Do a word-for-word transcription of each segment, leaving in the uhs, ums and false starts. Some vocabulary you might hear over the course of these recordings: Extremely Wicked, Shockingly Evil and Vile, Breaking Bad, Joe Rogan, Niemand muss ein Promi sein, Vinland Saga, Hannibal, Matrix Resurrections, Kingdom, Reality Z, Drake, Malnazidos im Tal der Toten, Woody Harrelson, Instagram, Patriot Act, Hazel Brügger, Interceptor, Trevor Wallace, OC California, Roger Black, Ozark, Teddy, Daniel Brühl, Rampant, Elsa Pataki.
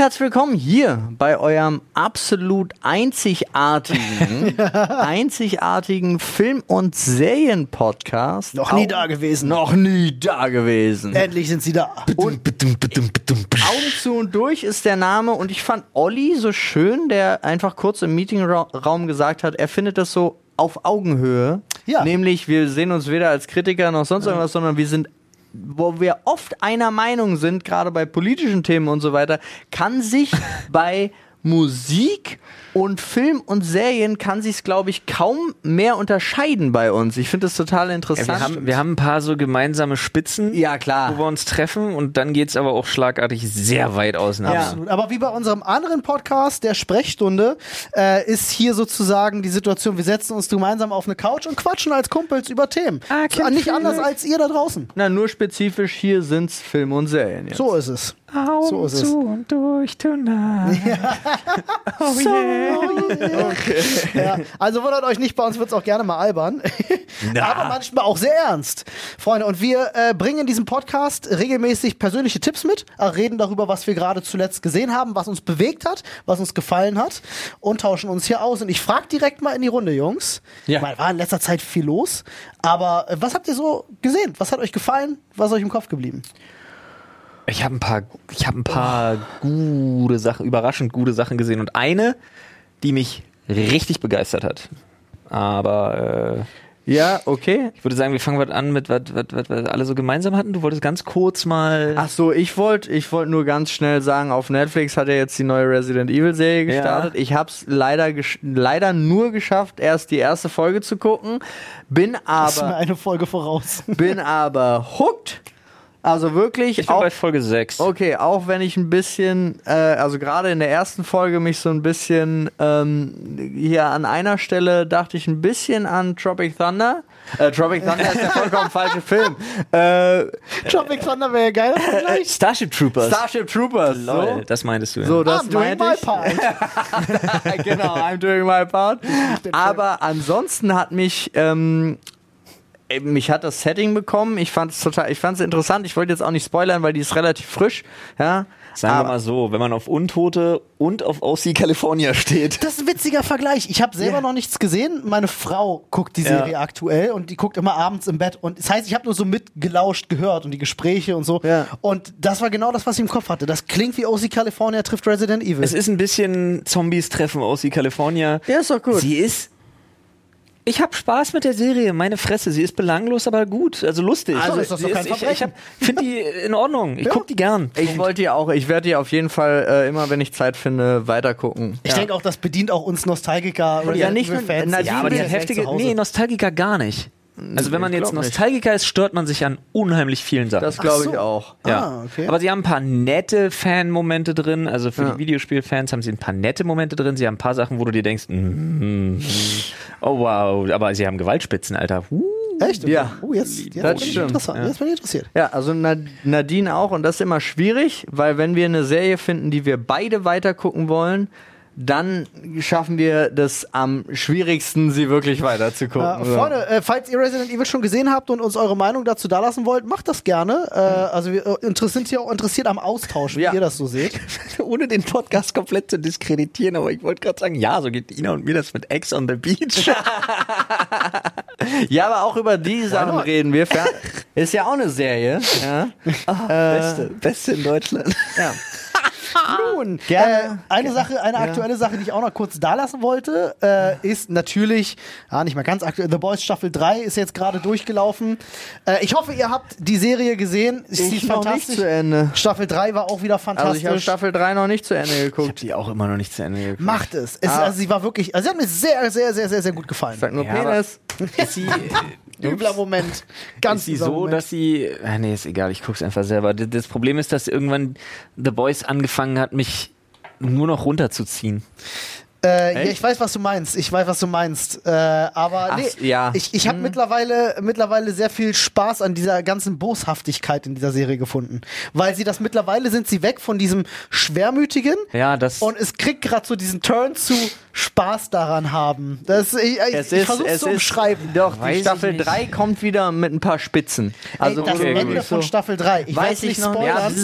herzlich willkommen hier bei eurem absolut einzigartigen, einzigartigen Film- und Serien-Podcast. Noch nie Au- da gewesen. Noch nie da gewesen. Endlich sind sie da. Und Augen zu und durch ist der Name und ich fand Olli so schön, der einfach kurz im Meetingraum gesagt hat, er findet das so auf Augenhöhe. Ja. Nämlich, wir sehen uns weder als Kritiker noch sonst irgendwas, sondern wir sind, wo wir oft einer Meinung sind, gerade bei politischen Themen und so weiter, kann sich bei Musik und Film und Serien kann sich's, glaube ich, kaum mehr unterscheiden bei uns. Ich finde das total interessant. Ja, wir, haben, wir haben ein paar so gemeinsame Spitzen, ja, klar, wo wir uns treffen und dann geht's aber auch schlagartig sehr weit auseinander. Ja. Absolut. Aber wie bei unserem anderen Podcast, der Sprechstunde, äh, ist hier sozusagen die Situation, wir setzen uns gemeinsam auf eine Couch und quatschen als Kumpels über Themen. Ah, so, nicht anders als ihr da draußen. Na, nur spezifisch, hier sind's Film und Serien jetzt. So ist es. Augen so ist zu es. Und durch tonight. Ja. Oh so, yeah. Oh yeah. Okay. Ja, also wundert euch nicht, bei uns wird es auch gerne mal albern. Na. Aber manchmal auch sehr ernst. Freunde, und wir äh, bringen in diesem Podcast regelmäßig persönliche Tipps mit, reden darüber, was wir gerade zuletzt gesehen haben, was uns bewegt hat, was uns gefallen hat und tauschen uns hier aus. Und ich frage direkt mal in die Runde, Jungs. Ja. Weil war in letzter Zeit viel los. Aber äh, was habt ihr so gesehen? Was hat euch gefallen? Was ist euch im Kopf geblieben? Ich habe ein paar, ich hab ein paar oh. gute Sachen, überraschend gute Sachen gesehen und eine, die mich richtig begeistert hat. Aber äh, ja, okay. Ich würde sagen, wir fangen was an mit was, was, was wir alle so gemeinsam hatten. Du wolltest ganz kurz mal. Ach so, ich wollte, ich wollte nur ganz schnell sagen, auf Netflix hat ja jetzt die neue Resident Evil Serie gestartet. Ja. Ich habe es leider, gesch- leider nur geschafft, erst die erste Folge zu gucken. Bin aber das ist mir eine Folge voraus. Bin aber hooked. Also wirklich. Ich bin auch bei Folge sechs. Okay, auch wenn ich ein bisschen, äh, also gerade in der ersten Folge mich so ein bisschen, ähm, hier an einer Stelle dachte ich ein bisschen an Tropic Thunder. Äh, Tropic Thunder ist der vollkommen falsche Film. Äh, Tropic Thunder wäre ja geil. Vielleicht. Starship Troopers. Starship Troopers. Lol, so. Das meintest du ja. So, das I'm doing my part. Genau, I'm doing my part. Aber ansonsten hat mich, ähm, mich hat das Setting bekommen. Ich fand es total, ich fand es interessant. Ich wollte jetzt auch nicht spoilern, weil die ist relativ frisch. Ja, sagen aber wir mal so, wenn man auf Untote und auf O C California steht. Das ist ein witziger Vergleich. Ich habe selber ja. noch nichts gesehen. Meine Frau guckt die Serie ja. aktuell und die guckt immer abends im Bett. Und das heißt, ich habe nur so mitgelauscht, gehört und die Gespräche und so. Ja. Und das war genau das, was ich im Kopf hatte. Das klingt wie O C California trifft Resident Evil. Es ist ein bisschen Zombies treffen O C California. Ja, ist doch gut. Sie ist Ich habe Spaß mit der Serie, meine Fresse. Sie ist belanglos, aber gut, also lustig. Also ist das doch kein ist, ich ich finde die in Ordnung. Ich ja. gucke die gern. Ich wollte die auch. Ich werde die auf jeden Fall äh, immer, wenn ich Zeit finde, weitergucken. Ich ja. denke auch, das bedient auch uns Nostalgiker. Ja, ja, nicht nur Fans. Na, ja, aber die heftige. Nee, Nostalgiker gar nicht. Also wenn man jetzt Nostalgiker ist, stört man sich an unheimlich vielen Sachen. Das glaube ich auch. Ja. Ah, okay. Aber sie haben ein paar nette Fan-Momente drin. Also für ja. die Videospiel-Fans haben sie ein paar nette Momente drin. Sie haben ein paar Sachen, wo du dir denkst, mm, mm, oh wow, aber sie haben Gewaltspitzen, Alter. Uh. Echt? Okay. Ja. Oh, jetzt, jetzt, das stimmt. Interessant. Ja. Jetzt bin ich interessiert. Ja, also Nadine auch. Und das ist immer schwierig, weil wenn wir eine Serie finden, die wir beide weitergucken wollen, dann schaffen wir das am schwierigsten, sie wirklich weiter zu gucken. Äh, Freunde, äh, falls ihr Resident Evil schon gesehen habt und uns eure Meinung dazu dalassen wollt, macht das gerne. Äh, also wir sind hier auch interessiert am Austausch, wie ja. ihr das so seht. Ohne den Podcast komplett zu diskreditieren, aber ich wollte gerade sagen, ja, so geht Ina und mir das mit Ex on the Beach. Ja, aber auch über die Sachen reden wir. Fer- Ist ja auch eine Serie. Ja. Oh, äh, Beste. Beste in Deutschland. Ja. Nun, äh, eine Sache, eine aktuelle ja. Sache, die ich auch noch kurz dalassen wollte, äh, ist natürlich, ah, nicht mal ganz aktuell, The Boys Staffel drei ist jetzt gerade durchgelaufen. Äh, ich hoffe, ihr habt die Serie gesehen. Ich sie ist noch nicht zu Ende. Staffel drei war auch wieder fantastisch. Also ich habe Staffel drei noch nicht zu Ende geguckt. Ich habe die auch immer noch nicht zu Ende geguckt. Macht es. es ah. Also sie war wirklich, also sie hat mir sehr, sehr, sehr, sehr, sehr gut gefallen. Ich sag nur ja, Penis. Ist sie, übler Moment. Ganz ist sie so, Moment. Dass sie, ach nee, ist egal, ich guck's einfach selber. Das Problem ist, dass irgendwann The Boys angefangen hat, mich nur noch runterzuziehen. Äh, ja, ich weiß, was du meinst. Ich weiß, was du meinst. Äh, aber nee, Ach, ja. ich, ich habe hm. mittlerweile, mittlerweile sehr viel Spaß an dieser ganzen Boshaftigkeit in dieser Serie gefunden. Weil sie das mittlerweile sind sie weg von diesem Schwermütigen. Ja, das und es kriegt gerade so diesen Turn zu Spaß daran haben. Das, ich ich, ich versuche es zu umschreiben. Doch, die Staffel drei kommt wieder mit ein paar Spitzen. Also Ey, das okay, Ende von Staffel drei. Ich werde es nicht spoilern.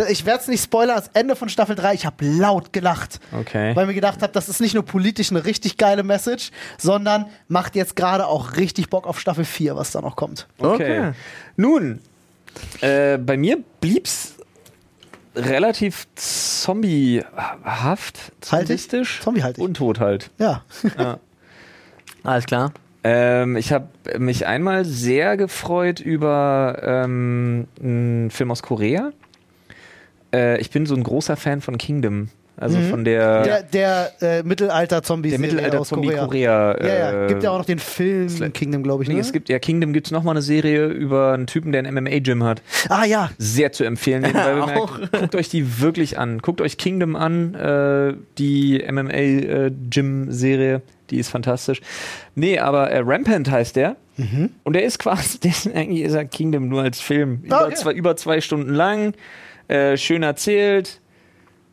Ja. Ich werde es nicht spoilern. Das Ende von Staffel drei, ich habe laut gelacht. Okay. Weil mir gedacht habe, das ist nicht nur politisch eine richtig geile Message, sondern macht jetzt gerade auch richtig Bock auf Staffel vier, was da noch kommt. Okay. okay. Nun, äh, bei mir blieb's relativ zombiehaft, zombistisch. Zombiehaltig. Untot halt. Ja. ja. Alles klar. Ähm, ich habe mich einmal sehr gefreut über ähm, einen Film aus Korea. Äh, ich bin so ein großer Fan von Kingdom. Also mhm. von der... Der, der äh, Mittelalter-Zombie-Serie Mittelalter aus Korea. Korea äh, ja, ja. Gibt ja auch noch den Film Sl- Kingdom, glaube ich. Nee, ne? es gibt, ja, Kingdom gibt es nochmal eine Serie über einen Typen, der ein M M A-Gym hat. Ah ja. Sehr zu empfehlen. Nebenbei bemerkt, guckt euch die wirklich an. Guckt euch Kingdom an, äh, die M M A-Gym-Serie. Die ist fantastisch. Nee, aber äh, Rampant heißt der. Mhm. Und der ist quasi, der ist, eigentlich ist er Kingdom nur als Film. Über, ah, okay. zwei, über zwei Stunden lang. Äh, schön erzählt.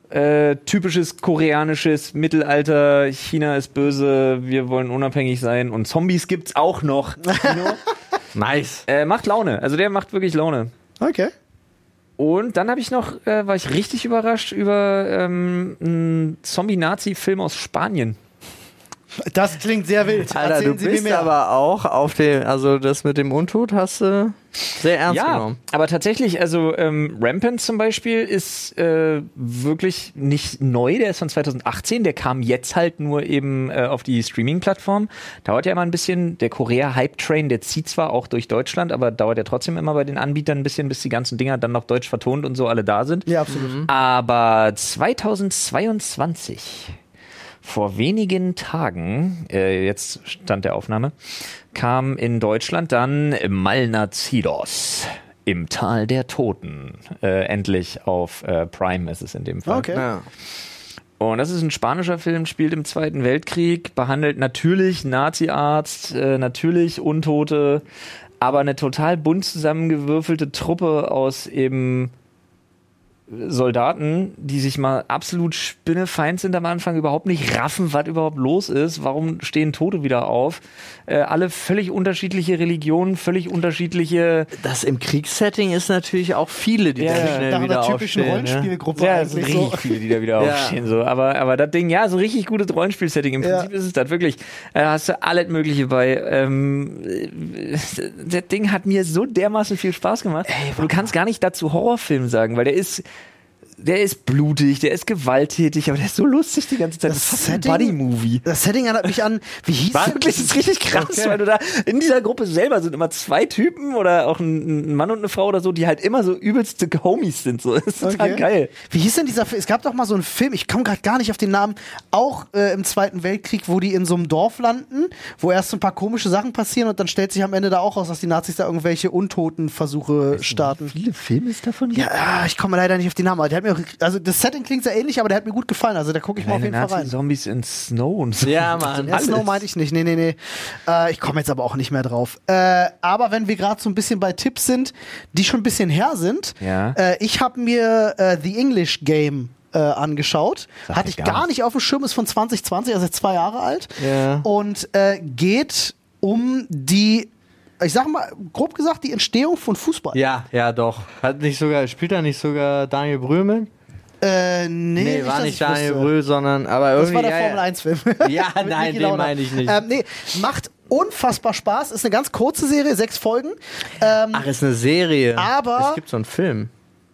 Äh, typisches koreanisches Mittelalter, China ist böse, wir wollen unabhängig sein und Zombies gibt's auch noch. Nice. Äh, macht Laune, also der macht wirklich Laune. Okay. Und dann habe ich noch, äh, war ich richtig überrascht über ähm, einen Zombie-Nazi-Film aus Spanien. Das klingt sehr wild. Alter, Erzählen du Sie bist mir mehr. Aber auch auf dem, also das mit dem Untot hast du sehr ernst ja, genommen. Ja, aber tatsächlich, also ähm, Rampant zum Beispiel ist äh, wirklich nicht neu, der ist von zwanzig achtzehn, der kam jetzt halt nur eben äh, auf die Streaming-Plattform. Dauert ja immer ein bisschen, der Korea-Hype-Train, der zieht zwar auch durch Deutschland, aber dauert ja trotzdem immer bei den Anbietern ein bisschen, bis die ganzen Dinger dann noch deutsch vertont und so alle da sind. Ja, absolut. Mhm. Aber zweitausendzweiundzwanzig... Vor wenigen Tagen, äh, jetzt Stand der Aufnahme, kam in Deutschland dann Malnazidos im Tal der Toten. Äh, endlich auf äh, Prime ist es in dem Fall. Okay. Ja. Und das ist ein spanischer Film, spielt im Zweiten Weltkrieg, behandelt natürlich Nazi-Arzt, äh, natürlich Untote, aber eine total bunt zusammengewürfelte Truppe aus eben Soldaten, die sich mal absolut spinnefeind sind am Anfang, überhaupt nicht raffen, was überhaupt los ist, warum stehen Tote wieder auf, äh, alle völlig unterschiedliche Religionen, völlig unterschiedliche... Das im Kriegssetting ist natürlich auch viele, die ja, da schnell nach wieder einer typischen aufstehen. Rollenspielgruppe. Ja, es sind richtig so. Viele, die da wieder ja. aufstehen. So. Aber, aber das Ding, ja, so richtig gutes Rollenspielsetting, im ja. Prinzip ist es das wirklich. Da äh, hast du alles Mögliche bei. Ähm, das Ding hat mir so dermaßen viel Spaß gemacht. Ey, du kannst gar nicht dazu Horrorfilm sagen, weil der ist... Der ist blutig, der ist gewalttätig, aber der ist so lustig die ganze Zeit. Das, das ist ein Buddy-Movie. Das Setting erinnert mich an, wie hieß das? Wirklich, das ist richtig krass, okay. weil du da in dieser Gruppe selber sind immer zwei Typen oder auch ein, ein Mann und eine Frau oder so, die halt immer so übelste Homies sind. So. Das ist okay. total geil. Wie hieß denn dieser Film? Es gab doch mal so einen Film, ich komme gerade gar nicht auf den Namen, auch äh, im Zweiten Weltkrieg, wo die in so einem Dorf landen, wo erst so ein paar komische Sachen passieren und dann stellt sich am Ende da auch raus, dass die Nazis da irgendwelche Untotenversuche starten. Wie viele Filme ist davon gibt? Ja, ich komme leider nicht auf den Namen, aber der hat mir also das Setting klingt sehr ähnlich, aber der hat mir gut gefallen. Also da gucke ich Kleine mal auf jeden Nazi- Fall rein. Zombies in Snow und so. Ja, Mann. Ja, Snow meinte ich nicht. Nee, nee, nee. Äh, ich komme jetzt aber auch nicht mehr drauf. Äh, aber wenn wir gerade so ein bisschen bei Tipps sind, die schon ein bisschen her sind, ja. äh, ich habe mir äh, The English Game Äh, angeschaut. Sag Hatte ich gar, gar nicht auf dem Schirm, ist von zwanzig zwanzig, also zwei Jahre alt. Ja. Und äh, geht um die ich sag mal, grob gesagt, die Entstehung von Fußball. Ja, ja, doch. Hat nicht sogar, spielt da nicht sogar Daniel Brühl mit? Äh, nee, nee nicht, war nicht Daniel Brühl, sondern, aber irgendwie. Das war der Formel eins Film. Ja, nein, den meine ich nicht. Ähm, nee, macht unfassbar Spaß. Ist eine ganz kurze Serie, sechs Folgen. Ähm, Ach, ist eine Serie. Aber. Es gibt so einen Film.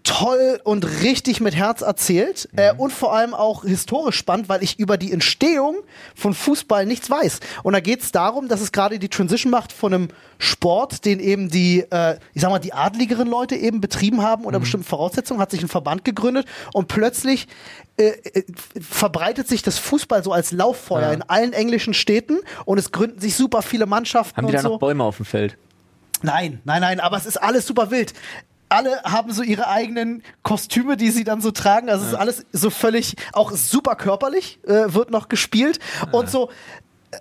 Toll und richtig mit Herz erzählt mhm. äh, und vor allem auch historisch spannend, weil ich über die Entstehung von Fußball nichts weiß. Und da geht es darum, dass es gerade die Transition macht von einem Sport, den eben die, äh, ich sag mal, die adligeren Leute eben betrieben haben unter mhm. bestimmten Voraussetzungen, hat sich ein Verband gegründet und plötzlich äh, äh, verbreitet sich das Fußball so als Lauffeuer ja. in allen englischen Städten und es gründen sich super viele Mannschaften. Haben die da so noch Bäume auf dem Feld? Nein, nein, nein, aber es ist alles super wild. alle haben so ihre eigenen Kostüme, die sie dann so tragen. Also es ist alles so völlig, auch super körperlich äh, wird noch gespielt. Und so,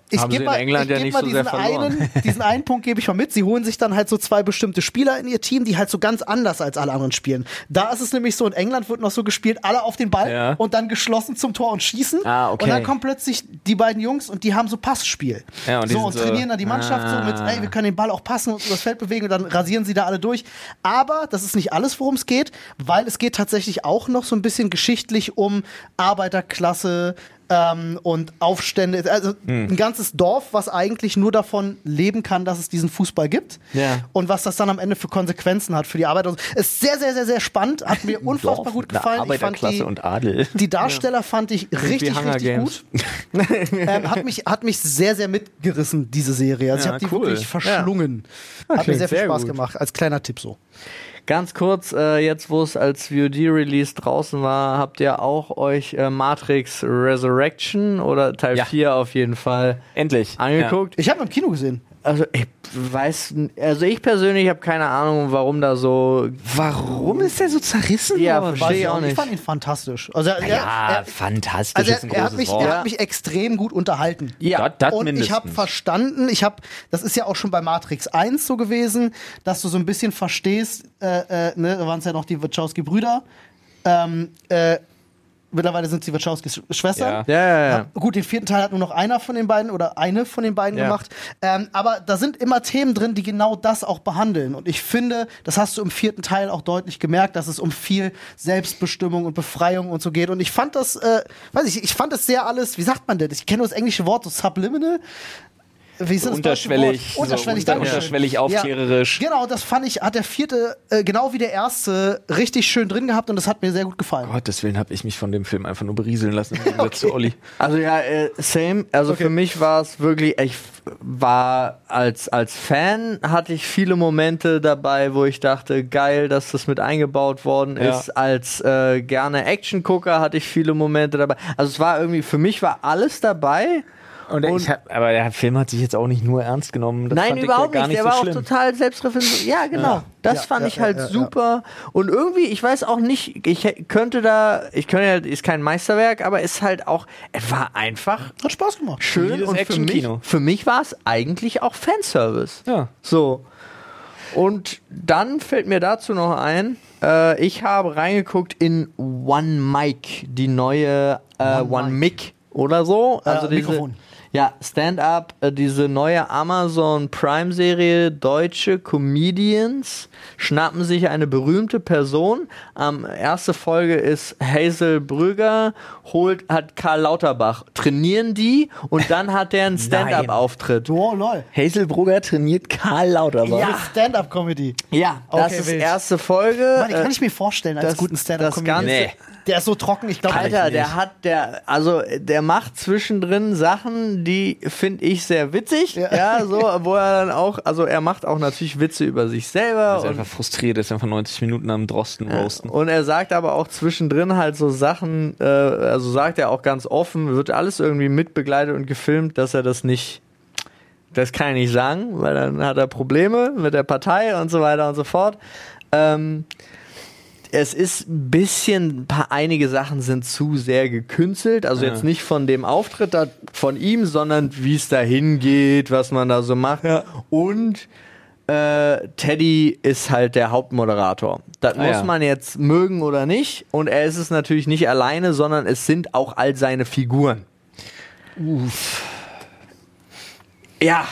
ich gebe mal, ich geb mal diesen, einen, diesen einen Punkt gebe ich mal mit. Sie holen sich dann halt so zwei bestimmte Spieler in ihr Team, die halt so ganz anders als alle anderen spielen. Da ist es nämlich so, in England wird noch so gespielt, alle auf den Ball ja. und dann geschlossen zum Tor und schießen. Ah, okay. Und dann kommen plötzlich die beiden Jungs und die haben so Passspiel. Ja, und so, und trainieren so, dann die Mannschaft ah. so mit, ey, wir können den Ball auch passen und das Feld bewegen und dann rasieren sie da alle durch. Aber das ist nicht alles, worum es geht, weil es geht tatsächlich auch noch so ein bisschen geschichtlich um Arbeiterklasse, Ähm, und Aufstände, also hm. ein ganzes Dorf, was eigentlich nur davon leben kann, dass es diesen Fußball gibt ja. und was das dann am Ende für Konsequenzen hat für die Arbeiter. Ist sehr, sehr, sehr, sehr spannend, hat mir unfassbar Dorf, gut gefallen. Ich fand die, und Adel. die Darsteller ja. fand ich richtig, richtig Games. gut. ähm, hat, mich, hat mich sehr, sehr mitgerissen, diese Serie. Also ja, ich habe die cool. wirklich verschlungen. Ja. Hat okay, mir sehr viel sehr Spaß gut. gemacht, als kleiner Tipp so. Ganz kurz, äh, jetzt wo es als V O D-Release draußen war, habt ihr auch euch äh, Matrix Resurrection oder Teil ja. vier auf jeden Fall endlich angeguckt? Ja. Ich habe im Kino gesehen. Also ich weiß, also ich persönlich habe keine Ahnung, warum da so. Warum ist der so zerrissen? Ja, verstehe ich auch nicht. Ich fand ihn fantastisch. Also er, ja, er, fantastisch also er, ist ein er großes hat mich, Wort. Er hat mich extrem gut unterhalten. Ja, das, das und mindestens. Ich habe verstanden, ich habe, das ist ja auch schon bei Matrix eins so gewesen, dass du so ein bisschen verstehst, äh, äh, ne, da waren es ja noch die Wachowski-Brüder. Ähm, äh, Mittlerweile sind sie Wachowskis Schwestern. Ja. Ja, ja, ja. Gut, den vierten Teil hat nur noch einer von den beiden oder eine von den beiden ja. gemacht. Ähm, aber da sind immer Themen drin, die genau das auch behandeln. Und ich finde, das hast du im vierten Teil auch deutlich gemerkt, dass es um viel Selbstbestimmung und Befreiung und so geht. Und ich fand das, äh, weiß ich, ich fand das sehr alles, wie sagt man denn? Ich kenne nur das englische Wort, so subliminal. Wie ist so das unterschwellig, so unterschwellig, unter, unterschwellig aufklärerisch. Ja, genau, das fand ich, hat der vierte, äh, genau wie der erste, richtig schön drin gehabt und das hat mir sehr gut gefallen. Gottes Willen habe ich mich von dem Film einfach nur berieseln lassen. Okay. Olli. Also ja, äh, same. Also okay. für mich war es wirklich, ich war als, als Fan, hatte ich viele Momente dabei, wo ich dachte, geil, dass das mit eingebaut worden ja. ist. Als äh, gerne Action-Gucker hatte ich viele Momente dabei. Also es war irgendwie, für mich war alles dabei. Und und ich hab, aber der Film hat sich jetzt auch nicht nur ernst genommen. Das nein, überhaupt nicht. Der so war schlimm. Auch total selbstreferenziell. Ja, genau. Ja. Das ja, fand ja, ich halt ja, ja, super. Ja. Und irgendwie, ich weiß auch nicht, ich könnte da, ich könnte ja, ist kein Meisterwerk, aber ist halt auch, es war einfach. Hat Spaß gemacht. Schön Jedes und für mich, für mich war es eigentlich auch Fanservice. Ja. So. Und dann fällt mir dazu noch ein, äh, ich habe reingeguckt in One Mic, die neue äh, One, One Mic oder so. Also äh, diese, Mikrofon. Ja, Stand-Up, diese neue Amazon-Prime-Serie, deutsche Comedians schnappen sich eine berühmte Person. Ähm, erste Folge ist Hazel Brügger, holt, hat Karl Lauterbach. Trainieren die und dann hat der einen Stand-Up-Auftritt. Oh, lol. Hazel Brügger trainiert Karl Lauterbach. Ja, Stand-Up-Comedy. Ja, das okay, ist wild. Erste Folge. Mann, den kann ich mir vorstellen als das, guten Stand-Up-Comedy. Nee. Der ist so trocken, ich glaube nicht. Alter, der hat, der, also, der macht zwischendrin Sachen, die finde ich sehr witzig. Ja. ja, so, wo er dann auch, also er macht auch natürlich Witze über sich selber. Er ist und einfach frustriert, er ist einfach neunzig Minuten am Drosten roasten. Und er sagt aber auch zwischendrin halt so Sachen, äh, also sagt er auch ganz offen, wird alles irgendwie mitbegleitet und gefilmt, dass er das nicht, das kann er nicht sagen, weil dann hat er Probleme mit der Partei und so weiter und so fort. Ähm, Es ist ein bisschen, ein paar, einige Sachen sind zu sehr gekünstelt, also ja. jetzt nicht von dem Auftritt da, von ihm, sondern wie es da hingeht, was man da so macht. Ja. Und äh, Teddy ist halt der Hauptmoderator. Das ah, muss ja. man jetzt mögen oder nicht. Und er ist es natürlich nicht alleine, sondern es sind auch all seine Figuren. Uff. Ja.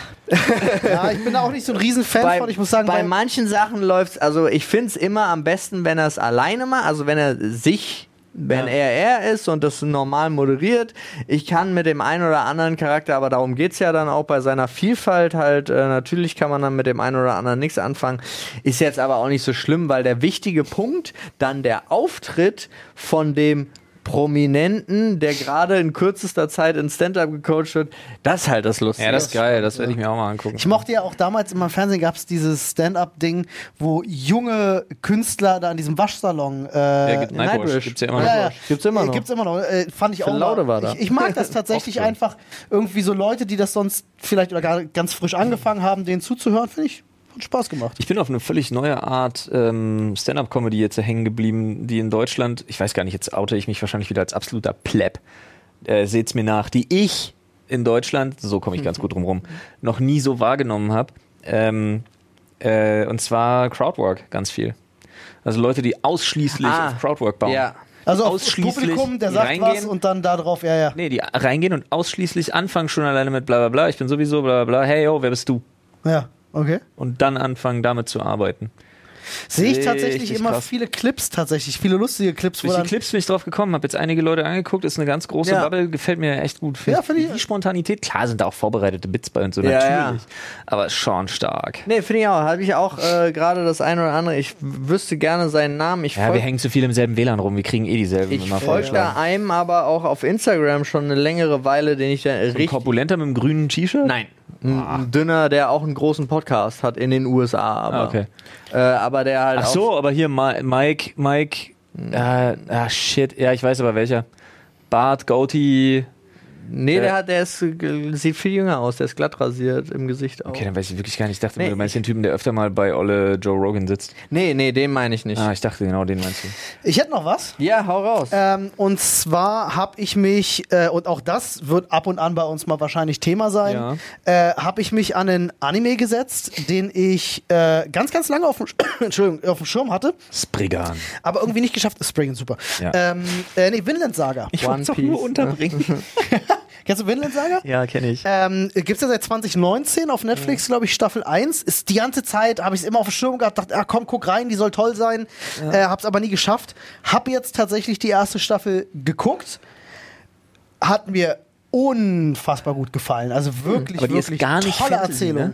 ja, ich bin da auch nicht so ein Riesenfan bei, von, ich muss sagen. Bei, bei manchen Sachen läuft's, also ich find's immer am besten, wenn er es alleine macht, also wenn er sich, wenn ja. er er ist und das normal moderiert. Ich kann mit dem einen oder anderen Charakter, aber darum geht's ja dann auch bei seiner Vielfalt halt, äh, natürlich kann man dann mit dem einen oder anderen nichts anfangen. Ist jetzt aber auch nicht so schlimm, weil der wichtige Punkt, dann der Auftritt von dem Prominenten, der gerade in kürzester Zeit in Stand-Up gecoacht wird, das ist halt das Lustige. Ja, das ist geil, das werde ich mir auch mal angucken. Ich mochte ja auch damals, in meinem Fernsehen gab es dieses Stand-Up-Ding, wo junge Künstler da in diesem Waschsalon äh, ja, gibt Nightwash, gibt's ja immer noch. Ja, ja. Gibt's immer noch. Gibt's immer noch. Äh, fand ich auch Laude war da. Ich, ich mag das tatsächlich einfach, irgendwie so Leute, die das sonst vielleicht oder gar ganz frisch angefangen haben, denen zuzuhören, finde ich Hat Spaß gemacht. Ich bin auf eine völlig neue Art ähm, Stand-up-Comedy jetzt hängen geblieben, die in Deutschland, ich weiß gar nicht, jetzt oute ich mich wahrscheinlich wieder als absoluter Pleb, äh, seht's mir nach, die ich in Deutschland, so komme ich ganz gut drum rum, noch nie so wahrgenommen habe. Ähm, äh, und zwar Crowdwork ganz viel. Also Leute, die ausschließlich ah, auf Crowdwork bauen. Ja. Also aufs Publikum, der sagt reingehen, was und dann darauf, ja, ja. Nee, die reingehen und ausschließlich anfangen schon alleine mit bla bla bla, ich bin sowieso bla bla bla, hey, yo, wer bist du? Ja, okay. Und dann anfangen, damit zu arbeiten. Sehe ich tatsächlich immer krass. viele Clips tatsächlich, viele lustige Clips. Durch die Clips bin ich drauf gekommen, habe jetzt einige Leute angeguckt, ist eine ganz große ja. Bubble, gefällt mir echt gut. Ja, finde ich. Die Spontanität, klar sind da auch vorbereitete Bits bei uns, so ja, natürlich, ja. aber schon stark. Nee, finde ich auch, habe ich auch äh, gerade das eine oder andere, ich wüsste gerne seinen Namen. Ich ja, folg- wir hängen zu viel im selben W L A N rum, wir kriegen eh dieselben. Ich folge da einem aber auch auf Instagram schon eine längere Weile, den ich da so richtig... Ein korpulenter mit einem grünen T-Shirt? Nein. Ein Dünner, der auch einen großen Podcast hat in den U S A, aber, ah, okay. äh, aber der halt Ach so, auch aber hier Ma- Mike, Mike, äh, ah shit, ja, ich weiß aber welcher. Bart, Goatee. Nee, äh, der hat, der ist, sieht viel jünger aus, der ist glatt rasiert im Gesicht auch. Okay, dann weiß ich wirklich gar nicht, ich dachte, nee, du meinst den Typen, der öfter mal bei Olle Joe Rogan sitzt. Nee, nee, den meine ich nicht. Ah, ich dachte genau, den meinst du. Ich hätte noch was. Ja, hau raus. Ähm, und zwar habe ich mich, äh, und auch das wird ab und an bei uns mal wahrscheinlich Thema sein, ja. äh, habe ich mich an einen Anime gesetzt, den ich äh, ganz, ganz lange auf dem, Entschuldigung, auf dem Schirm hatte. Spriggan. Aber irgendwie nicht geschafft. Spriggan, super. Ja. Ähm, äh, nee, Vinland Saga. Ich wollte es doch nur unterbringen. Ne? Kennst du Vinland Saga? Ja, kenne ich. Ähm, gibt's ja seit zwanzig neunzehn auf Netflix, glaube ich, Staffel eins. Ist die ganze Zeit, habe ich es immer auf dem Schirm gehabt, dachte, ah, komm, guck rein, die soll toll sein. Ja. Äh, hab's aber nie geschafft. Hab jetzt tatsächlich die erste Staffel geguckt. Hat mir unfassbar gut gefallen. Also wirklich, aber die wirklich ist gar nicht tolle Fantasy, Erzählung.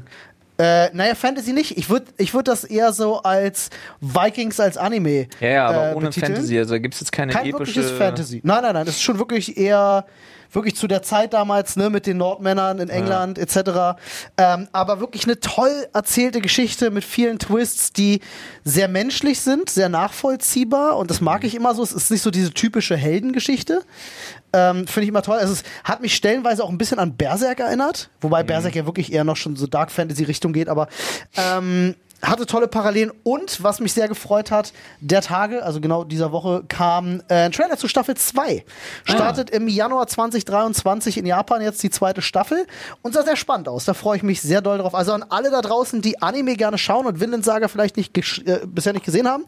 Ne? Äh, naja, Fantasy nicht. Ich würde ich würd das eher so als Vikings als Anime. Ja, ja aber äh, ohne betiteln. Fantasy. Also gibt's jetzt keine Kein epische... Kein wirkliches Fantasy. Nein, nein, nein. Das ist schon wirklich eher... Wirklich zu der Zeit damals, ne, mit den Nordmännern in England ja. et cetera. Ähm, aber wirklich eine toll erzählte Geschichte mit vielen Twists, die sehr menschlich sind, sehr nachvollziehbar. Und das mag ich immer so. Es ist nicht so diese typische Heldengeschichte. Ähm, finde ich immer toll. Also es hat mich stellenweise auch ein bisschen an Berserk erinnert. Wobei mhm. Berserk ja wirklich eher noch schon so Dark Fantasy-Richtung geht. Aber ähm, hatte tolle Parallelen. Und was mich sehr gefreut hat, der Tage, also genau dieser Woche, kam äh, ein Trailer zu Staffel zwei. Startet ah. im Januar zwanzig dreiundzwanzig in Japan jetzt die zweite Staffel. Und sah sehr spannend aus. Da freue ich mich sehr doll drauf. Also an alle da draußen, die Anime gerne schauen und Vinland Saga vielleicht nicht gesch- äh, bisher nicht gesehen haben,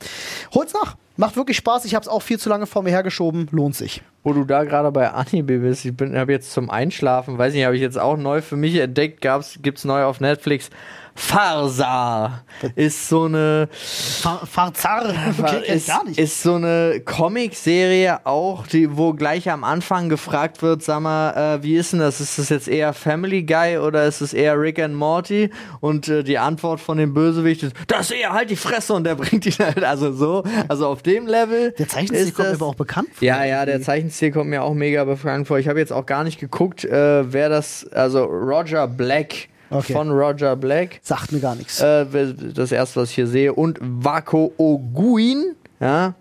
holt's nach. Macht wirklich Spaß. Ich habe es auch viel zu lange vor mir hergeschoben. Lohnt sich. Wo du da gerade bei Anime bist, ich bin, habe jetzt zum Einschlafen, weiß nicht, habe ich jetzt auch neu für mich entdeckt, gab's, gibt's neu auf Netflix. Farzar ist so eine Far- Farzar okay, ist, gar nicht. ist so eine Comicserie auch, die, wo gleich am Anfang gefragt wird, sag mal, äh, wie ist denn das? Ist das jetzt eher Family Guy oder ist es eher Rick and Morty? Und äh, die Antwort von dem Bösewicht ist, das ist eher halt die Fresse und der bringt ihn halt, also so, also auf dem Level. Der Zeichenstil kommt mir aber auch bekannt vor. Ja, ja, der Zeichenstil kommt mir auch mega bekannt vor. Ich habe jetzt auch gar nicht geguckt, äh, wer das, also Roger Black Okay. Von Roger Black. Sagt mir gar nichts. Äh, das erste, was ich hier sehe. Und Wako Oguin. Ja.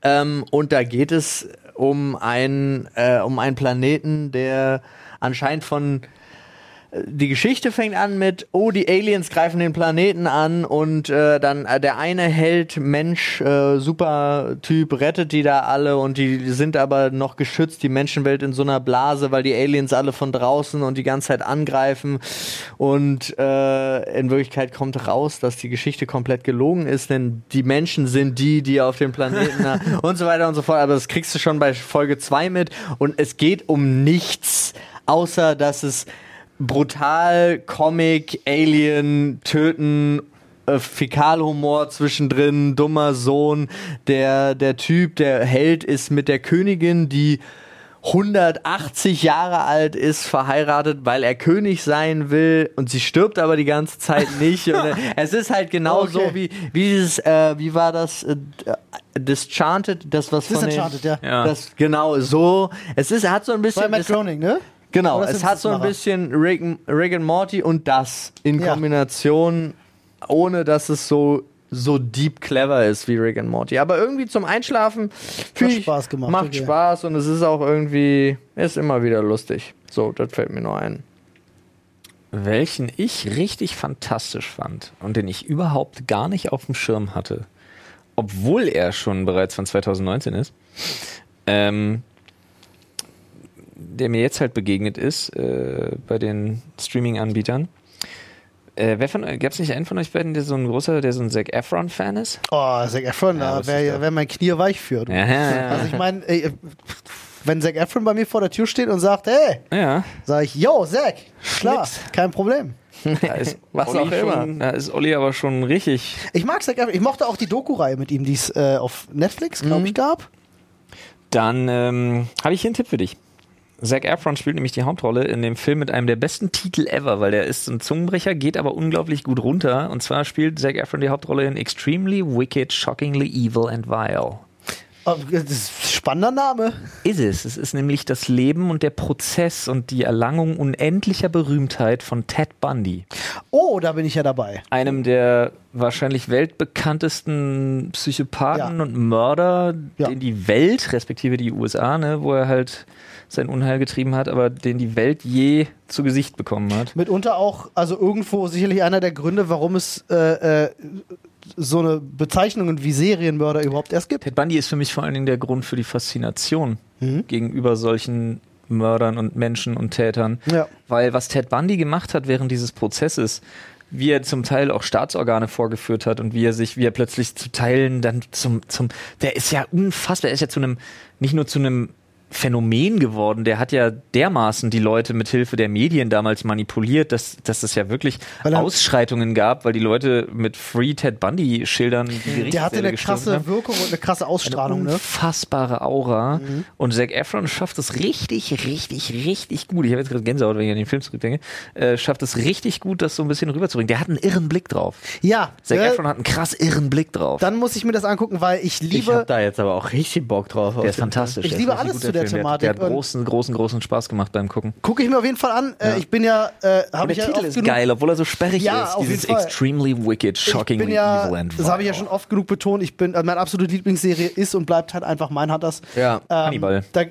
Ähm, und da geht es um einen, äh, um einen Planeten, der anscheinend von... Die Geschichte fängt an mit, oh, die Aliens greifen den Planeten an und äh, dann äh, der eine Held, Mensch, äh, super Typ, rettet die da alle und die sind aber noch geschützt, die Menschenwelt in so einer Blase, weil die Aliens alle von draußen und die ganze Zeit angreifen und äh, in Wirklichkeit kommt raus, dass die Geschichte komplett gelogen ist, denn die Menschen sind die, die auf dem Planeten und so weiter und so fort, aber das kriegst du schon bei Folge zwei mit und es geht um nichts, außer dass es brutal, Comic, Alien, Töten, äh, Fäkalhumor zwischendrin, dummer Sohn. Der, der Typ, der Held ist mit der Königin, die hundertachtzig Jahre alt ist, verheiratet, weil er König sein will und sie stirbt aber die ganze Zeit nicht. Und, äh, es ist halt genau okay. so wie, wie dieses, äh, wie war das? Äh, Disenchanted, das was von den, ja. Das, genau so. Es ist, er hat so ein bisschen... Bei Matt Groening, ne? Genau, es hat so ein bisschen Rick, Rick and Morty und das in ja. Kombination, ohne dass es so, so deep clever ist wie Rick and Morty. Aber irgendwie zum Einschlafen macht Spaß gemacht, macht okay. Spaß und es ist auch irgendwie, ist immer wieder lustig. So, das fällt mir nur ein. welchen ich richtig fantastisch fand und den ich überhaupt gar nicht auf dem Schirm hatte, obwohl er schon bereits von zweitausendneunzehn ist, ähm, der mir jetzt halt begegnet ist äh, bei den Streaming-Anbietern. Äh, gab es nicht einen von euch beiden, der so ein großer, der so ein Zac Efron-Fan ist? Oh, Zac Efron, ja, da wäre wär mein Knie weich für. Ja, ja, ja. Also ich meine, äh, wenn Zac Efron bei mir vor der Tür steht und sagt, hey, ja, sage ich, yo, Zac, klar, kein Problem. Da ist was Olli auch immer. Schon, da ist Olli aber schon richtig. Ich mag Zac Efron. Ich mochte auch die Doku-Reihe mit ihm, die es äh, auf Netflix, glaube mhm. ich, gab. Dann ähm, habe ich hier einen Tipp für dich. Zac Efron spielt nämlich die Hauptrolle in dem Film mit einem der besten Titel ever, weil der ist ein Zungenbrecher, geht aber unglaublich gut runter. Und zwar spielt Zac Efron die Hauptrolle in Extremely Wicked, Shockingly Evil and Vile. Oh, das ist ein spannender Name. Ist es. Es ist nämlich das Leben und der Prozess und die Erlangung unendlicher Berühmtheit von Ted Bundy. Oh, da bin ich ja dabei. Einem der wahrscheinlich weltbekanntesten Psychopathen ja. und Mörder, ja. den die Welt, respektive die U S A, ne, wo er halt sein Unheil getrieben hat, aber den die Welt je zu Gesicht bekommen hat. Mitunter auch, also irgendwo sicherlich einer der Gründe, warum es äh, äh, so eine Bezeichnungen wie Serienmörder überhaupt erst gibt. Ted Bundy ist für mich vor allen Dingen der Grund für die Faszination mhm. gegenüber solchen Mördern und Menschen und Tätern. Ja. Weil was Ted Bundy gemacht hat während dieses Prozesses, wie er zum Teil auch Staatsorgane vorgeführt hat und wie er sich, wie er plötzlich zu Teilen dann zum, zum, der ist ja unfassbar, er ist ja zu einem, nicht nur zu einem Phänomen geworden, der hat ja dermaßen die Leute mit Hilfe der Medien damals manipuliert, dass, dass es ja wirklich Ausschreitungen gab, weil die Leute mit Free Ted Bundy Schildern die der hatte eine krasse haben. Wirkung und eine krasse Ausstrahlung, eine unfassbare Aura mhm. und Zac Efron schafft es richtig, richtig, richtig gut, ich habe jetzt gerade Gänsehaut, wenn ich an den Film zurückdenke, äh, schafft es richtig gut, das so ein bisschen rüberzubringen. Der hat einen irren Blick drauf. Ja. Zac äh, Efron hat einen krass irren Blick drauf. Dann muss ich mir das angucken, weil ich liebe... Ich habe da jetzt aber auch richtig Bock drauf. Der ist fantastisch. Ich liebe alles zu der Thematik. Der hat, der hat großen, großen, großen Spaß gemacht beim Gucken. Gucke ich mir auf jeden Fall an. Ja. Ich bin ja, äh, habe ich ja. Der Titel ist geil, obwohl er so sperrig ja, ist. Dieses Extremely Wicked, Shockingly ja, Evil and Vile. Das habe ich ja schon oft genug betont. Ich bin, also meine absolute Lieblingsserie ist und bleibt halt einfach Mindhunters. Ja, ähm, Hannibal. Da,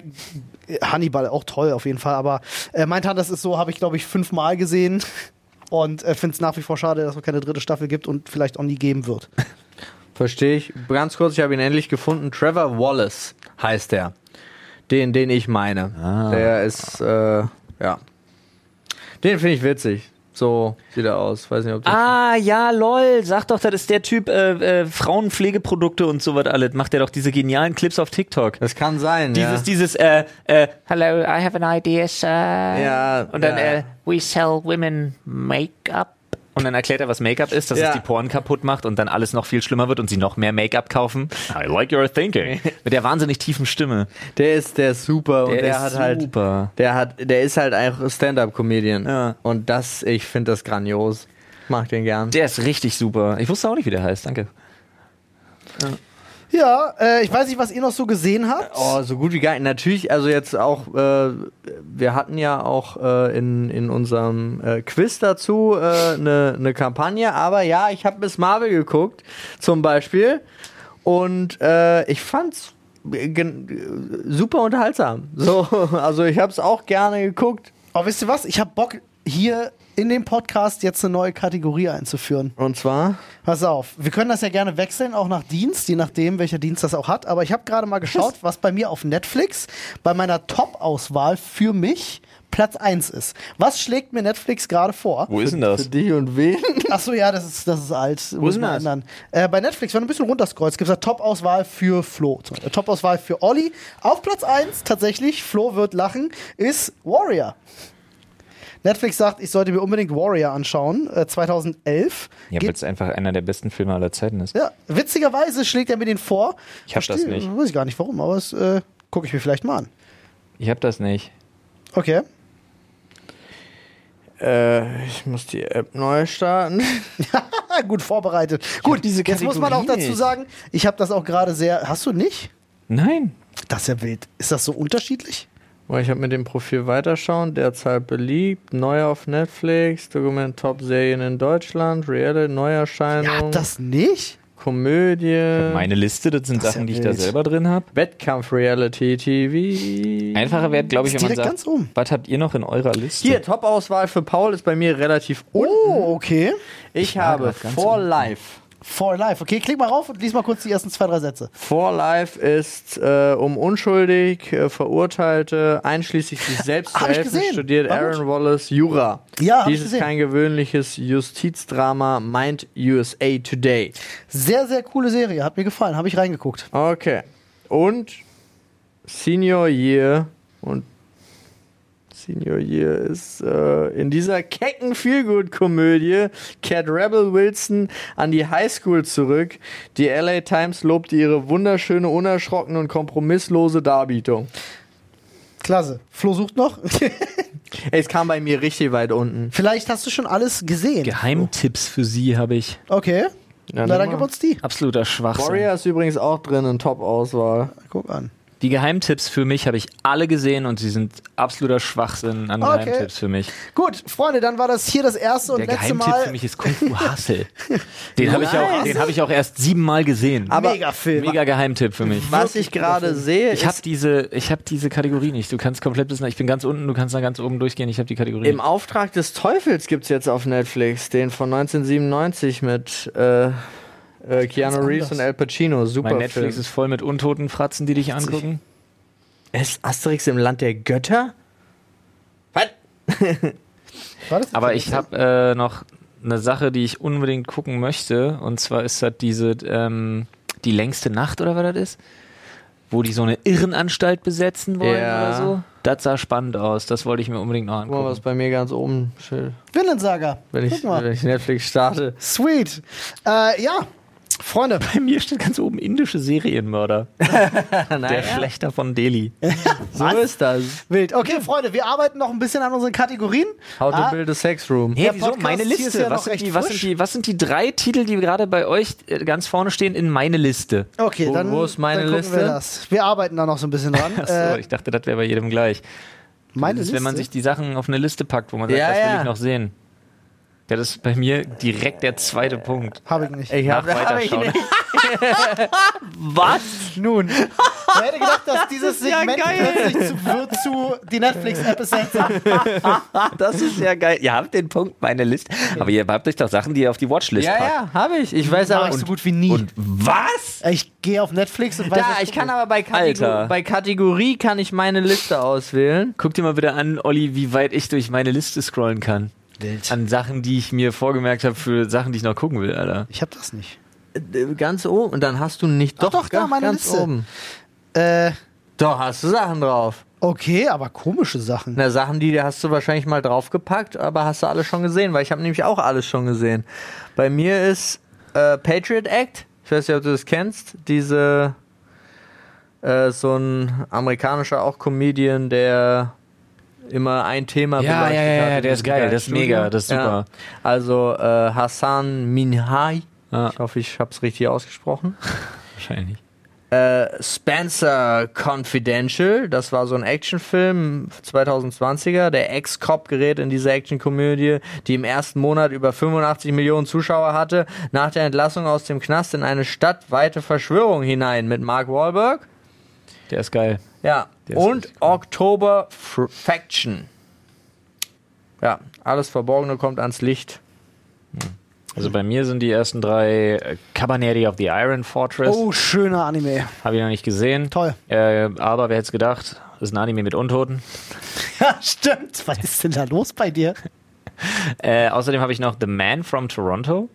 Hannibal, auch toll auf jeden Fall. Aber äh, Mindhunters ist so, habe ich glaube ich fünfmal gesehen und äh, finde es nach wie vor schade, dass es keine dritte Staffel gibt und vielleicht auch nie geben wird. Verstehe ich. Ganz kurz, ich habe ihn endlich gefunden. Trevor Wallace heißt er. Den, den ich meine. Ah. Der ist, äh, ja. Den finde ich witzig. So sieht er aus. Weiß nicht, ob das ah, ist. Ja, lol. Sag doch, das ist der Typ, äh, äh, Frauenpflegeprodukte und so was alles. Macht der doch diese genialen Clips auf TikTok. Das kann sein, dieses, ja. Dieses, äh, äh, hello, I have an idea, sir. Ja. Und dann, ja. äh, we sell women Make-up. Und dann erklärt er, was Make-up ist, dass ja. es die Poren kaputt macht und dann alles noch viel schlimmer wird und sie noch mehr Make-up kaufen. I like your thinking. Mit der wahnsinnig tiefen Stimme. Der ist der ist super. Der und der ist hat super. Halt, der hat, der ist halt einfach Stand-up-Comedian. Ja. Und das, ich finde das grandios. Ich mag den gern. Der ist richtig super. Ich wusste auch nicht, wie der heißt. Danke. Ja. Ja, äh, ich weiß nicht, was ihr noch so gesehen habt. Oh, so gut wie gar nicht. Natürlich, also jetzt auch, äh, wir hatten ja auch äh, in, in unserem äh, Quiz dazu eine äh, ne Kampagne. Aber ja, ich habe Miss Marvel geguckt, zum Beispiel. Und äh, ich fand's gen- super unterhaltsam. So, also ich hab's auch gerne geguckt. Aber wisst ihr was? Ich hab Bock hier... in dem Podcast jetzt eine neue Kategorie einzuführen. Und zwar? Pass auf, wir können das ja gerne wechseln, auch nach Dienst, je nachdem, welcher Dienst das auch hat. Aber ich habe gerade mal geschaut, was bei mir auf Netflix bei meiner Top-Auswahl für mich Platz eins ist. Was schlägt mir Netflix gerade vor? Wo ist denn das? Für dich und wen? Achso, ja, das ist, das ist alt. Wo ist denn das? Äh, bei Netflix, wenn du ein bisschen runterscrollst, gibt es da Top-Auswahl für Flo. Äh, Top-Auswahl für Olli. Auf Platz eins tatsächlich, Flo wird lachen, ist Warrior. Netflix sagt, ich sollte mir unbedingt Warrior anschauen, äh, zweitausendelf. Ja, weil es einfach einer der besten Filme aller Zeiten ist. Ja, witzigerweise schlägt er mir den vor. Ich hab Versteh, das nicht. Weiß ich gar nicht warum, aber das äh, gucke ich mir vielleicht mal an. Ich hab das nicht. Okay. Äh, ich muss die App neu starten. Gut vorbereitet. Ich Gut, diese jetzt muss man auch dazu sagen, ich habe das auch gerade sehr... Hast du nicht? Nein. Das ist ja wild. Ist das so unterschiedlich? Ich habe mit dem Profil weiterschauen, derzeit beliebt, neu auf Netflix, Dokument Top-Serien in Deutschland, Reelle, Neuerscheinung. Ja, das nicht? Komödie. Meine Liste, das sind das Sachen, die ich da selber drin habe. Wettkampf Reality T V. Einfacher wäre, glaube ich, wenn man sagt, ganz um. Was habt ihr noch in eurer Liste? Hier, Top-Auswahl für Paul ist bei mir relativ oh, unten. Oh, okay. Ich, ich habe For unten. Life. For Life. Okay, klick mal rauf und lies mal kurz die ersten zwei, drei Sätze. For Life ist äh, um unschuldig, äh, Verurteilte, einschließlich sich selbst zu helfen, studiert Aaron Wallace Jura. Ja, dies ist kein gewöhnliches Justizdrama, meint U S A Today. Sehr, sehr coole Serie, hat mir gefallen, habe ich reingeguckt. Okay. Und Senior Year und Senior Year ist äh, in dieser kecken Feelgood-Komödie kehrt Rebel Wilson an die Highschool zurück. Die L A Times lobte ihre wunderschöne, unerschrockene und kompromisslose Darbietung. Klasse. Flo sucht noch. Ey, es kam bei mir richtig weit unten. Vielleicht hast du schon alles gesehen. Geheimtipps für sie habe ich. Okay. Ja, na dann gib uns die. Absoluter Schwachsinn. Warrior ist übrigens auch drin in Top-Auswahl. Guck an. Die Geheimtipps für mich habe ich alle gesehen und sie sind absoluter Schwachsinn an okay. Geheimtipps für mich. Gut, Freunde, dann war das hier das erste und der letzte Geheimtipp Mal. Der Geheimtipp für mich ist Kung Fu Hustle. Den habe ich, hab ich auch erst siebenmal gesehen. Aber mega Film. Mega Geheimtipp für mich. Was ich gerade sehe, ich habe diese, hab diese Kategorie nicht. Du kannst komplett bis nach, ich bin ganz unten, du kannst nach ganz oben durchgehen, ich habe die Kategorie Im nicht. Auftrag des Teufels gibt es jetzt auf Netflix, den von neunzehnhundertsiebenundneunzig mit... Äh, Äh, Keanu Reeves und Al Pacino, super Film. Mein Netflix ist voll mit untoten Fratzen, die dich angucken. Ist Asterix im Land der Götter? Was? Aber ich habe äh, noch eine Sache, die ich unbedingt gucken möchte. Und zwar ist das diese, ähm, die längste Nacht oder was das ist? Wo die so eine Irrenanstalt besetzen wollen ja. oder so. Das sah spannend aus. Das wollte ich mir unbedingt noch angucken. Guck mal, was bei mir ganz oben steht. Vinland Saga. Wenn ich, wenn ich Netflix starte. Sweet. Äh, ja. Freunde, bei mir steht ganz oben indische Serienmörder. Der Schlechter von Delhi. So ist das. Wild. Okay, Freunde, wir arbeiten noch ein bisschen an unseren Kategorien. How to build a sex room. Hey, wieso? Meine Liste. Ja was, sind die, was, sind die, was sind die drei Titel, die gerade bei euch ganz vorne stehen, in meine Liste? Okay, wo, dann, wo ist meine dann Liste? Wir, das. wir arbeiten da noch so ein bisschen dran. Achso, ich dachte, das wäre bei jedem gleich. Meine das ist, Liste? Wenn man sich die Sachen auf eine Liste packt, wo man sagt, ja, das will ja. ich noch sehen. Ja, das ist bei mir direkt der zweite Punkt. Habe ich nicht. Ich habe hab ich nicht. Was? Nun. Ich hätte gedacht, dass dieses das Segment ja plötzlich zu, wird zu die Netflix-App ist. Das ist ja geil. Ihr habt den Punkt, meine Liste. Aber ihr habt euch doch Sachen, die ihr auf die Watchlist ja, packt. Ja, ja, habe ich. Ich weiß aber nicht so gut wie nie. Und was? Ich gehe auf Netflix und weiß da, ich kann aber bei Kategorie, bei Kategorie kann ich meine Liste auswählen. Guck dir mal bitte an, Olli, wie weit ich durch meine Liste scrollen kann. Welt. An Sachen, die ich mir vorgemerkt habe, für Sachen, die ich noch gucken will, Alter. Ich hab das nicht. Ganz oben. Und dann hast du nicht. Ach doch, doch gar, da meine ganz Liste. Oben. Äh, doch, hast du Sachen drauf. Okay, aber komische Sachen. Na, Sachen, die hast du wahrscheinlich mal draufgepackt, aber hast du alles schon gesehen, weil ich habe nämlich auch alles schon gesehen. Bei mir ist äh, Patriot Act. Ich weiß nicht, ob du das kennst. Diese äh, so ein amerikanischer auch Comedian, der immer ein Thema ja, beleuchtet. Ja, ja, ja, der ist geil, das ist mega, das ist super. Ja. Also äh, Hassan Minhaj, ah. ich hoffe, ich habe es richtig ausgesprochen. Wahrscheinlich. Äh, Spencer Confidential, das war so ein Actionfilm, zwanzig zwanziger. Der Ex-Cop gerät in diese Actionkomödie, die im ersten Monat über fünfundachtzig Millionen Zuschauer hatte, nach der Entlassung aus dem Knast in eine stadtweite Verschwörung hinein mit Mark Wahlberg. Der ist geil. Ja, und cool. Oktober Faction. Ja, alles Verborgene kommt ans Licht. Also bei mir sind die ersten drei äh, Cabaneri of the Iron Fortress. Oh, schöner Anime. Habe ich noch nicht gesehen. Toll. Äh, aber wer hätte es gedacht, ist ein Anime mit Untoten. Ja, stimmt. Was ist denn da los bei dir? äh, außerdem habe ich noch The Man from Toronto.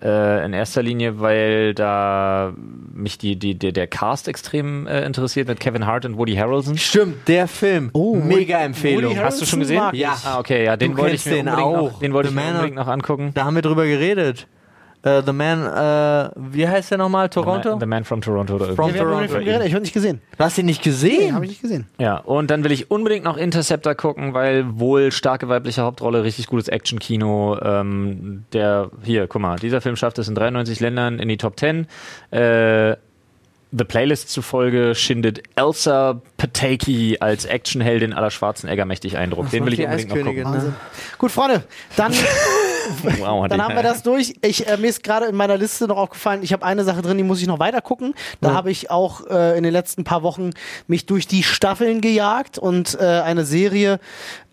Äh, in erster Linie, weil da mich die, die, die, der Cast extrem äh, interessiert mit Kevin Hart und Woody Harrelson. Stimmt, der Film. Oh, mega Empfehlung. Hast du schon gesehen? Ja. Ah, okay, ja, den wollte ich mir den unbedingt, auch. Noch, den wollte ich mir unbedingt noch angucken. Da haben wir drüber geredet. Uh, the Man, uh, wie heißt der nochmal? Toronto? The Man, the Man from Toronto oder from ja, Toronto. Oder ich habe nicht gesehen. Du hast ihn nicht gesehen? Nee, habe ich nicht gesehen. Ja, und dann will ich unbedingt noch Interceptor gucken, weil wohl starke weibliche Hauptrolle, richtig gutes Action-Kino. Ähm, der, hier, guck mal, dieser Film schafft es in dreiundneunzig Ländern in die Top zehn. Äh, The Playlist zufolge schindet Elsa Pataki als Actionheldin à la Schwarzenegger mächtig Eindruck. Den will ich unbedingt noch gucken. Ne? Gut, Freunde, dann Wow, dann haben wir das durch. Ich, äh, mir ist gerade in meiner Liste noch aufgefallen, ich habe eine Sache drin, die muss ich noch weiter gucken. Da ja. habe ich auch äh, in den letzten paar Wochen mich durch die Staffeln gejagt und äh, eine Serie,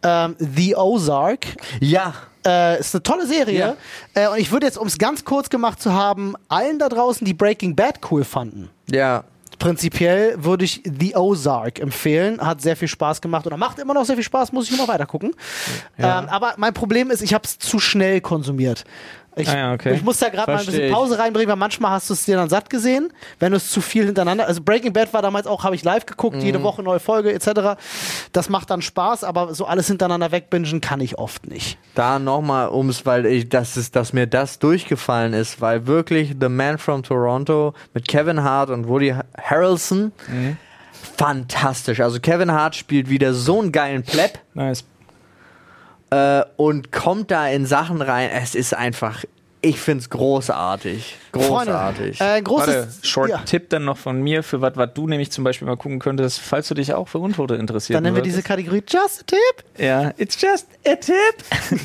äh, The Ozark. Ja. Äh, ist eine tolle Serie. Ja. Äh, und ich würde jetzt, um es ganz kurz gemacht zu haben, allen da draußen, die Breaking Bad cool fanden. Ja. Prinzipiell würde ich The Ozark empfehlen. Hat sehr viel Spaß gemacht oder macht immer noch sehr viel Spaß, muss ich immer weiter gucken. Ja. Ähm, aber mein Problem ist, ich habe es zu schnell konsumiert. Ich, ah ja, okay. ich muss da gerade mal ein bisschen Pause reinbringen, weil manchmal hast du es dir dann satt gesehen, wenn du es zu viel hintereinander, also Breaking Bad war damals auch, habe ich live geguckt, mhm. jede Woche neue Folge et cetera. Das macht dann Spaß, aber so alles hintereinander wegbingen kann ich oft nicht. Da nochmal ums, weil ich, das ist, dass mir das durchgefallen ist, weil wirklich The Man from Toronto mit Kevin Hart und Woody Harrelson, mhm. fantastisch. Also Kevin Hart spielt wieder so einen geilen Pleb. Nice. Und kommt da in Sachen rein. Es ist einfach, ich find's großartig. Großartig. Freunde, äh, großes Warte, Short ja. Tipp dann noch von mir, für was du nämlich zum Beispiel mal gucken könntest, falls du dich auch für Untote interessierst. Dann nennen wir diese Kategorie Just a Tip. Ja, it's just a tip.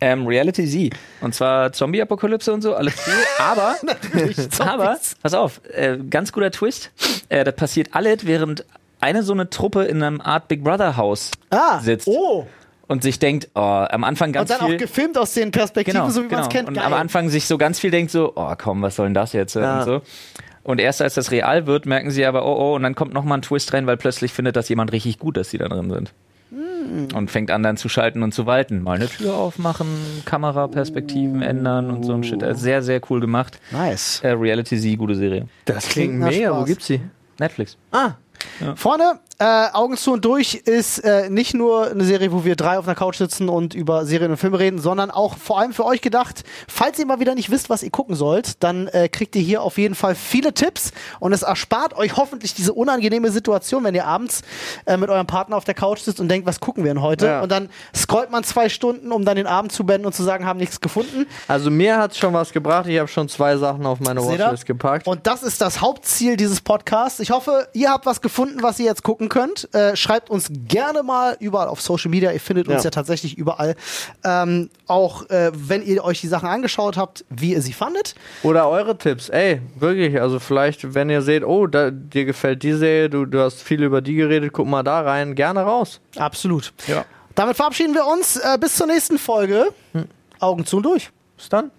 ähm, Reality Z. Und zwar Zombie-Apokalypse und so, alles cool. Aber, aber pass auf, äh, ganz guter Twist. Äh, das passiert alles, während eine so eine Truppe in einem Art Big Brother Haus ah, sitzt. Oh. Und sich denkt, oh, am Anfang ganz viel... Und dann viel, auch gefilmt aus den Perspektiven, genau, so wie genau. man es kennt. Und geil. Am Anfang sich so ganz viel denkt so, oh komm, was soll denn das jetzt? Ja. Und so. Und erst als das real wird, merken sie aber, oh oh, und dann kommt nochmal ein Twist rein, weil plötzlich findet das jemand richtig gut, dass sie da drin sind. Mhm. Und fängt an dann zu schalten und zu walten. Mal eine Tür aufmachen, Kameraperspektiven uh. ändern und so ein Shit. Also sehr, sehr cool gemacht. Nice. Äh, Reality Z, gute Serie. Das klingt, klingt mega. Spaß. Wo gibt's sie? Netflix. Ah, ja. Vorne, äh, Augen zu und durch ist äh, nicht nur eine Serie, wo wir drei auf einer Couch sitzen und über Serien und Filme reden, sondern auch vor allem für euch gedacht, falls ihr mal wieder nicht wisst, was ihr gucken sollt, dann äh, kriegt ihr hier auf jeden Fall viele Tipps und es erspart euch hoffentlich diese unangenehme Situation, wenn ihr abends äh, mit eurem Partner auf der Couch sitzt und denkt, was gucken wir denn heute? Ja. Und dann scrollt man zwei Stunden, um dann den Abend zu beenden und zu sagen, haben nichts gefunden. Also mir hat's schon was gebracht, ich habe schon zwei Sachen auf meine Watchlist gepackt. Und das ist das Hauptziel dieses Podcasts. Ich hoffe, ihr habt was gefunden, was ihr jetzt gucken könnt. Äh, schreibt uns gerne mal überall auf Social Media. Ihr findet uns ja, ja tatsächlich überall. Ähm, auch äh, wenn ihr euch die Sachen angeschaut habt, wie ihr sie fandet. Oder eure Tipps. Ey, wirklich. Also vielleicht, wenn ihr seht, oh, da, dir gefällt die Serie, du, du hast viel über die geredet, guck mal da rein. Gerne raus. Absolut. Ja. Damit verabschieden wir uns. Äh, bis zur nächsten Folge. Hm. Augen zu und durch. Bis dann.